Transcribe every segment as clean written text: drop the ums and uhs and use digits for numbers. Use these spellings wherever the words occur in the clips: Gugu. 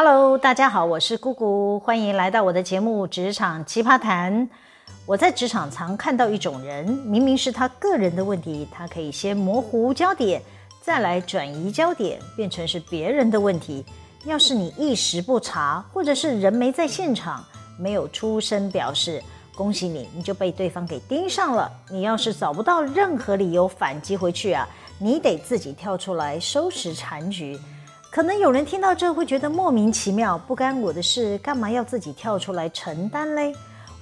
Hello， 大家好，我是 Gugu， 欢迎来到我的节目《职场奇葩谈》。我在职场常看到一种人，明明是他个人的问题，他可以先模糊焦点，再来转移焦点，变成是别人的问题。要是你一时不察，或者是人没在现场，没有出声表示，恭喜你，你就被对方给盯上了。你要是找不到任何理由反击回去啊，你得自己跳出来收拾残局。可能有人听到这会觉得莫名其妙，不干我的事，干嘛要自己跳出来承担嘞？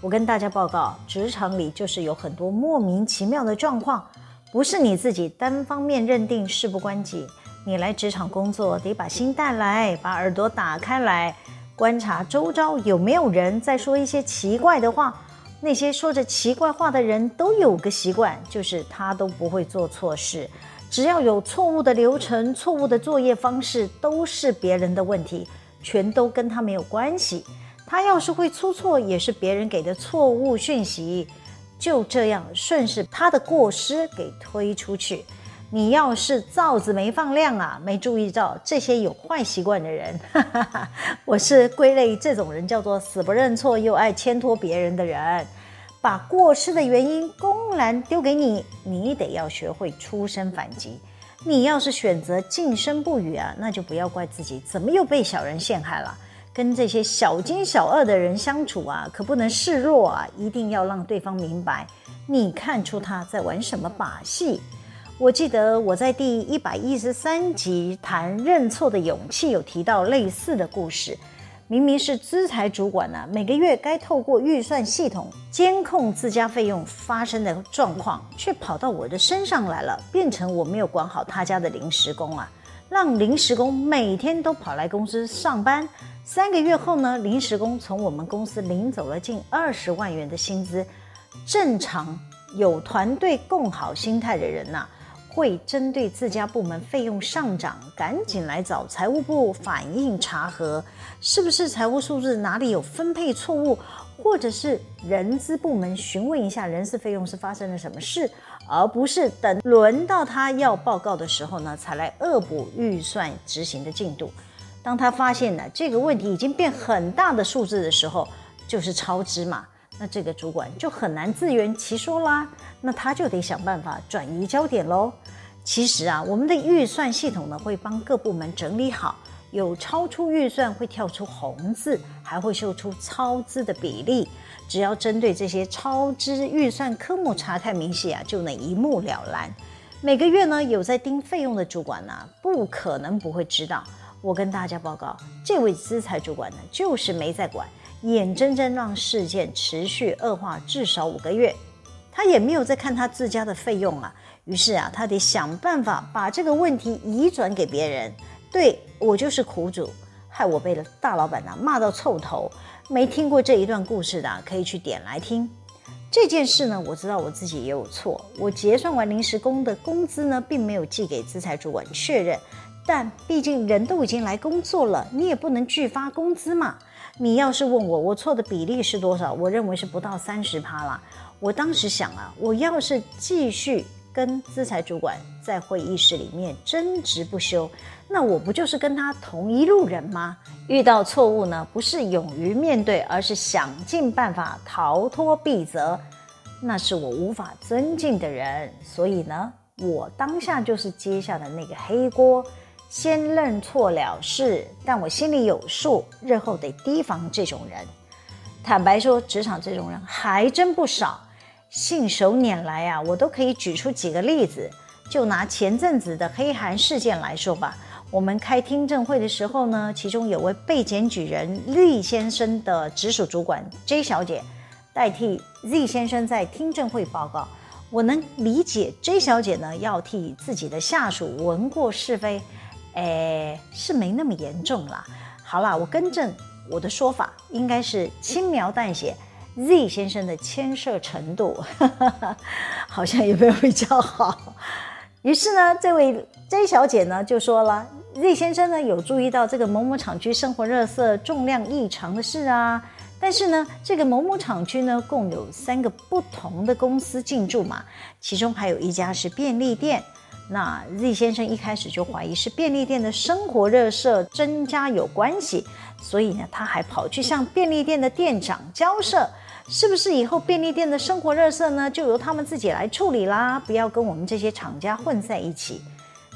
我跟大家报告，职场里就是有很多莫名其妙的状况，不是你自己单方面认定，事不关己。你来职场工作，得把心带来，把耳朵打开来，观察周遭有没有人在说一些奇怪的话。那些说着奇怪话的人都有个习惯，就是他都不会做错事。只要有错误的流程、错误的作业方式，都是别人的问题，全都跟他没有关系。他要是会出错，也是别人给的错误讯息，就这样顺势他的过失给推出去。你要是罩子没放亮啊，没注意到这些有坏习惯的人，我是归类这种人叫做死不认错又爱牵拖别人的人。把过失的原因公然丢给你，你得要学会出声反击。你要是选择噤声不语啊，那就不要怪自己怎么又被小人陷害了。跟这些小奸小恶的人相处啊，可不能示弱啊，一定要让对方明白你看出他在玩什么把戏。我记得我在第113集谈认错的勇气有提到类似的故事。明明是资财主管啊，每个月该透过预算系统监控自家费用发生的状况，却跑到我的身上来了，变成我没有管好他家的临时工啊，让临时工每天都跑来公司上班。3个月后呢，临时工从我们公司领走了近20万元的薪资。正常有团队共好心态的人啊，会针对自家部门费用上涨，赶紧来找财务部反映查核，是不是财务数字哪里有分配错误，或者是人资部门询问一下人事费用是发生了什么事，而不是等轮到他要报告的时候呢，才来恶补预算执行的进度。当他发现呢，这个问题已经变很大的数字的时候，就是超支嘛。那这个主管就很难自圆其说啦，那他就得想办法转移焦点咯。其实啊，我们的预算系统呢，会帮各部门整理好，有超出预算会跳出红字，还会秀出超支的比例。只要针对这些超支预算科目查看明细啊，就能一目了然。每个月呢，有在盯费用的主管啊，不可能不会知道。我跟大家报告，这位资财主管呢，就是没在管，眼睁睁让事件持续恶化至少5个月，他也没有在看他自家的费用啊。于是啊，他得想办法把这个问题移转给别人。对，我就是苦主，害我被大老板啊骂到臭头。没听过这一段故事的啊，可以去点来听。这件事呢，我知道我自己也有错，我结算完临时工的工资呢，并没有寄给资财主管确认。但毕竟人都已经来工作了，你也不能拒发工资嘛。你要是问我，我错的比例是多少，我认为是不到30%啦。我当时想啊，我要是继续跟资财主管在会议室里面争执不休，那我不就是跟他同一路人吗？遇到错误呢，不是勇于面对，而是想尽办法逃脱避责，那是我无法尊敬的人。所以呢，我当下就是接下的那个黑锅，先认错了事，但我心里有数，日后得提防这种人。坦白说，职场这种人还真不少，信手拈来啊，我都可以举出几个例子。就拿前阵子的黑函事件来说吧，我们开听证会的时候呢，其中有位被检举人绿先生的直属主管 J 小姐代替 Z 先生在听证会报告。我能理解 J 小姐呢，要替自己的下属闻过是非，是没那么严重啦。好啦，我更正我的说法，应该是轻描淡写 Z 先生的牵涉程度好像也没有比较好。于是呢，这位 J 小姐呢就说了， Z 先生呢有注意到这个某某厂区生活热色重量异常的事啊，但是呢，这个某某厂区呢共有3个不同的公司进驻嘛，其中还有一家是便利店。那 Z 先生一开始就怀疑是便利店的生活热射增加有关系，所以呢，他还跑去向便利店的店长交涉，是不是以后便利店的生活垃圾呢，就由他们自己来处理啦，不要跟我们这些厂家混在一起。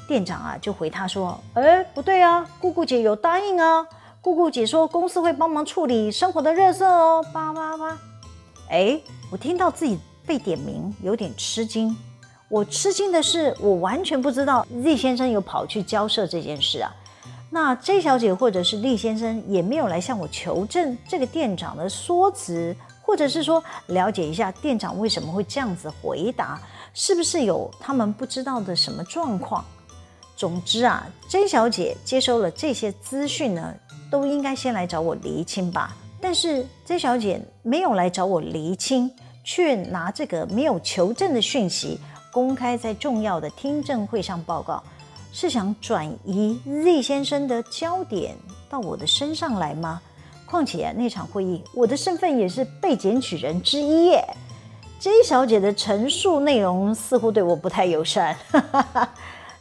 店长啊，就回他说，哎，不对啊，姑姑姐有答应啊，姑姑姐说公司会帮忙处理生活的垃圾哦，叭叭叭。哎，我听到自己被点名，有点吃惊。我吃惊的是，我完全不知道 Z 先生有跑去交涉这件事啊。那 J 小姐或者是 Lee 先生也没有来向我求证这个店长的说辞，或者是说了解一下店长为什么会这样子回答，是不是有他们不知道的什么状况。总之啊， J 小姐接收了这些资讯呢，都应该先来找我厘清吧。但是 J 小姐没有来找我厘清，却拿这个没有求证的讯息公开在重要的听证会上报告，是想转移 Z 先生的焦点到我的身上来吗？况且那场会议，我的身份也是被检举人之一耶。J 小姐的陈述内容似乎对我不太友善，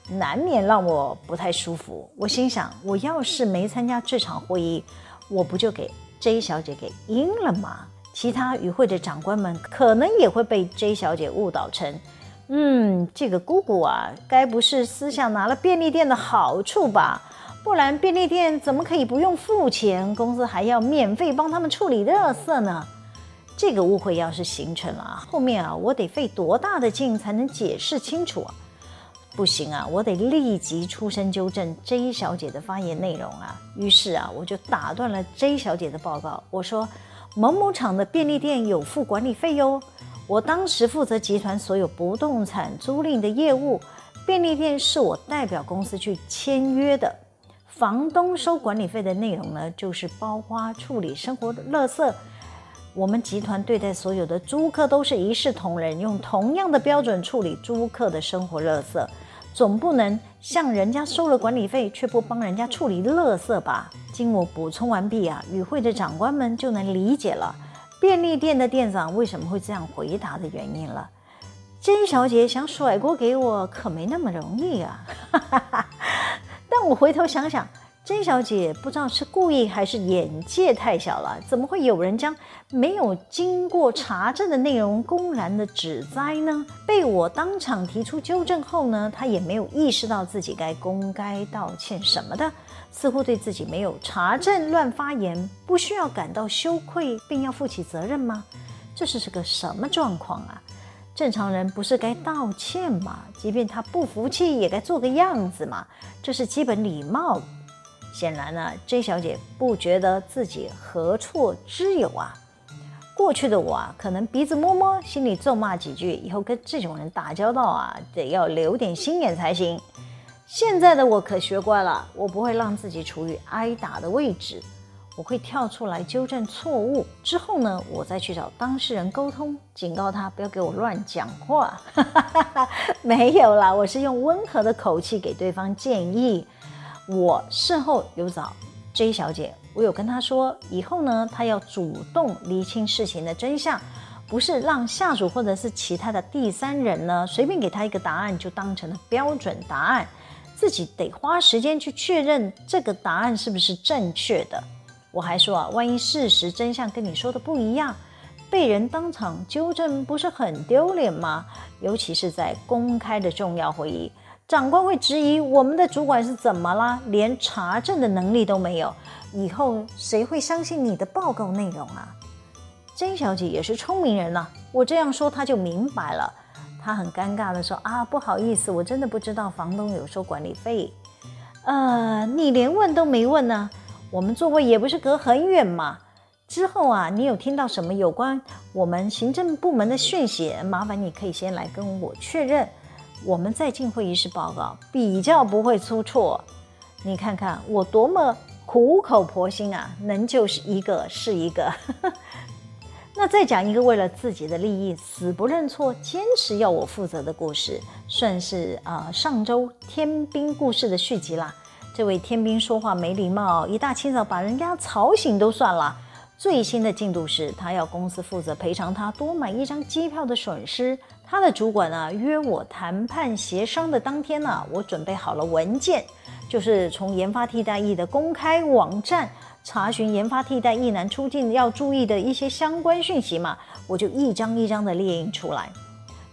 难免让我不太舒服。我心想，我要是没参加这场会议，我不就给 J 小姐给阴了吗？其他与会的长官们可能也会被 J 小姐误导成这个姑姑啊，该不是私下拿了便利店的好处吧？不然便利店怎么可以不用付钱，公司还要免费帮他们处理垃圾呢？这个误会要是形成了啊，后面啊，我得费多大的劲才能解释清楚啊！不行啊，我得立即出声纠正 J 小姐的发言内容啊！于是啊，我就打断了 J 小姐的报告，我说某某厂的便利店有付管理费哟。我当时负责集团所有不动产租赁的业务，便利店是我代表公司去签约的。房东收管理费的内容呢，就是包括处理生活垃圾。我们集团对待所有的租客都是一视同仁，用同样的标准处理租客的生活垃圾，总不能向人家收了管理费却不帮人家处理垃圾吧？经我补充完毕啊，与会的长官们就能理解了便利店的店长为什么会这样回答的原因了。 J 小姐想甩锅给我可没那么容易啊但我回头想想， J 小姐不知道是故意还是眼界太小了，怎么会有人将没有经过查证的内容公然的指摘呢？被我当场提出纠正后呢，她也没有意识到自己该公开道歉什么的，似乎对自己没有查证乱发言不需要感到羞愧并要负起责任吗？这是个什么状况啊？正常人不是该道歉吗？即便他不服气也该做个样子嘛，这是基本礼貌。显然呢， J 小姐不觉得自己何错之有啊。过去的我啊，可能鼻子摸摸心里咒骂几句，以后跟这种人打交道啊，得要留点心眼才行。现在的我可学乖了，我不会让自己处于挨打的位置，我会跳出来纠正错误，之后呢，我再去找当事人沟通，警告他不要给我乱讲话没有啦，我是用温和的口气给对方建议。我事后有找 J 小姐，我有跟她说，以后呢，她要主动厘清事情的真相，不是让下属或者是其他的第三人呢，随便给她一个答案就当成了标准答案，自己得花时间去确认这个答案是不是正确的。我还说啊，万一事实真相跟你说的不一样，被人当场纠正不是很丢脸吗？尤其是在公开的重要会议，长官会质疑我们的主管是怎么啦，连查证的能力都没有，以后谁会相信你的报告内容啊？ J 小姐也是聪明人啊，我这样说她就明白了。他很尴尬地说，啊，不好意思，我真的不知道房东有收管理费。你连问都没问呢，我们座位也不是隔很远嘛。之后啊，你有听到什么有关我们行政部门的讯息，麻烦你可以先来跟我确认，我们再进会议室报告，比较不会出错。你看看我多么苦口婆心啊，能就是一个是一个那再讲一个为了自己的利益死不认错坚持要我负责的故事，算是上周天兵故事的续集啦。这位天兵说话没礼貌，一大清早把人家吵醒都算了。最新的进度是他要公司负责赔偿他多买一张机票的损失。他的主管啊，约我谈判协商的当天呢，我准备好了文件，就是从研发替代役的公开网站查询研发替代役男出境要注意的一些相关讯息嘛，我就一张一张的列印出来。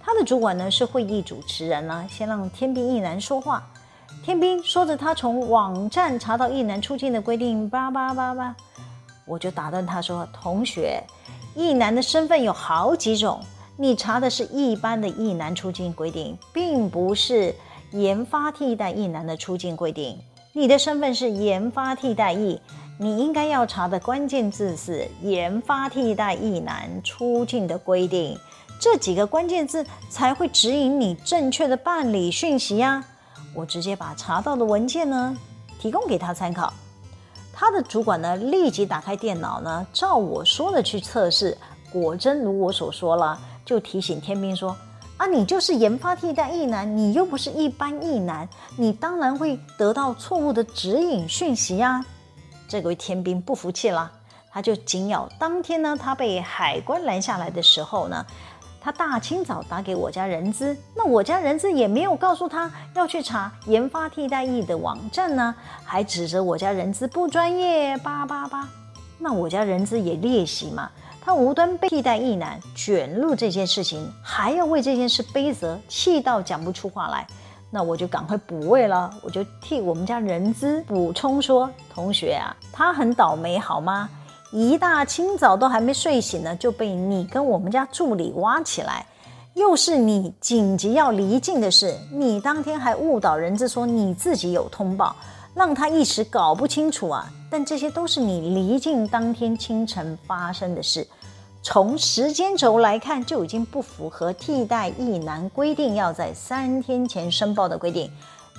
他的主管呢是会议主持人啦，先让天兵役男说话。天兵说着他从网站查到役男出境的规定，叭叭叭，我就打断他说：“同学，役男的身份有好几种，你查的是一般的役男出境规定，并不是研发替代役男的出境规定。你的身份是研发替代役，你应该要查的关键字是研发替代役男出境的规定，这几个关键字才会指引你正确的办理讯息啊。”我直接把查到的文件呢提供给他参考，他的主管呢立即打开电脑呢，照我说的去测试，果真如我所说了，就提醒天兵说：“啊，你就是研发替代役男，你又不是一般役男，你当然会得到错误的指引讯息啊。”这位天兵不服气啦，他就紧咬。当天呢，他被海关拦下来的时候呢，他大清早打给我家人资，那我家人资也没有告诉他要去查研发替代役的网站呢，还指责我家人资不专业，叭叭叭。那我家人资也劣习嘛，他无端被替代役男卷入这件事情，还要为这件事背责，气到讲不出话来。那我就赶快补位了，我就替我们家人资补充说：“同学啊，他很倒霉好吗？一大清早都还没睡醒呢，就被你跟我们家助理挖起来，又是你紧急要离境的事，你当天还误导人资说你自己有通报，让他一时搞不清楚啊。但这些都是你离境当天清晨发生的事，从时间轴来看就已经不符合替代役男规定要在3天前申报的规定，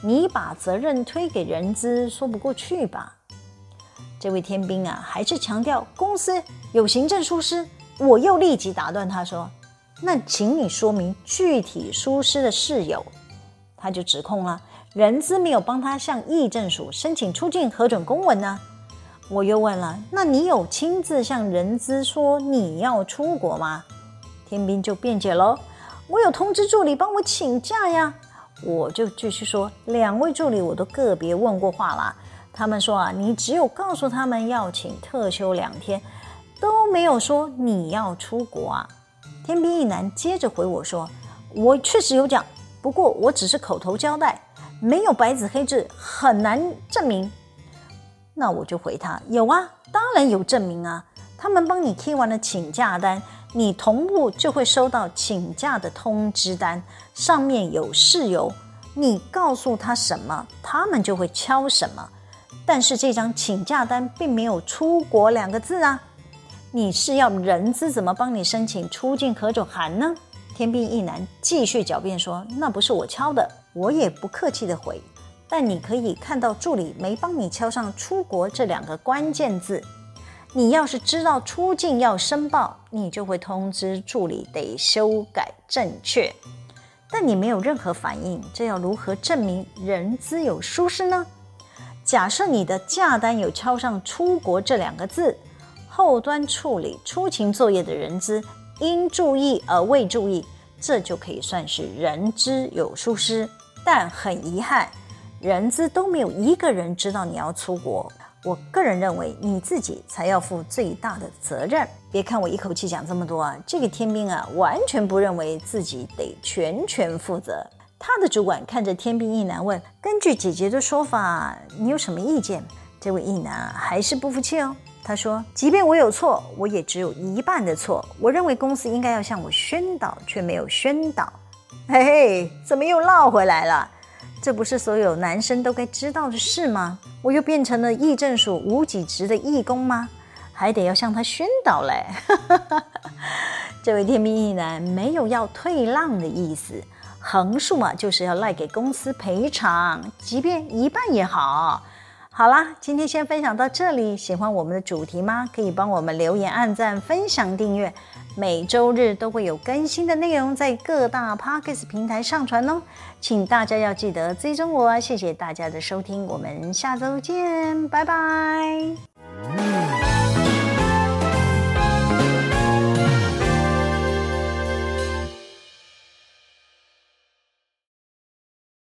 你把责任推给人资，说不过去吧。”这位天兵啊，还是强调公司有行政疏失，我又立即打断他说：“那请你说明具体疏失的事由。”他就指控了人资没有帮他向役政署申请出境核准公文呢。我又问了：“那你有亲自向人资说你要出国吗？”天兵就辩解咯：“我有通知助理帮我请假呀。”我就继续说：“两位助理我都个别问过话啦，他们说啊，你只有告诉他们要请特休2天，都没有说你要出国啊。”天兵役男接着回我说：“我确实有讲，不过我只是口头交代，没有白纸黑字，很难证明。”那我就回他：“有啊，当然有证明啊，他们帮你贴完了请假单，你同步就会收到请假的通知单，上面有事由，你告诉他什么，他们就会敲什么。但是这张请假单并没有出国2个字啊，你是要人资怎么帮你申请出境核准函呢？”天兵役男继续狡辩说：“那不是我敲的。”我也不客气的回：“但你可以看到助理没帮你敲上出国这2个关键字，你要是知道出境要申报，你就会通知助理得修改正确，但你没有任何反应，这要如何证明人资有疏失呢？假设你的假单有敲上出国这2个字，后端处理出勤作业的人资因注意而未注意，这就可以算是人资有疏失。但很遗憾，人资都没有1个人知道你要出国，我个人认为你自己才要负最大的责任。”别看我一口气讲这么多啊，这个天兵啊完全不认为自己得全权负责。他的主管看着天兵役男问：“根据姐姐的说法，你有什么意见？”这位役男还是不服气哦，他说：“即便我有错，我也只有1半的错，我认为公司应该要向我宣导，却没有宣导。”嘿嘿，怎么又绕回来了？这不是所有男生都该知道的事吗？我又变成了役政署无给职的义工吗？还得要向他宣导嘞。这位天兵役男没有要退让的意思，横竖嘛就是要赖给公司赔偿，即便1半也好。好啦，今天先分享到这里，喜欢我们的主题吗？可以帮我们留言、按赞、分享、订阅，每周日都会有更新的内容在各大 Podcast 平台上传哦，请大家要记得追踪我，谢谢大家的收听，我们下周见，拜拜。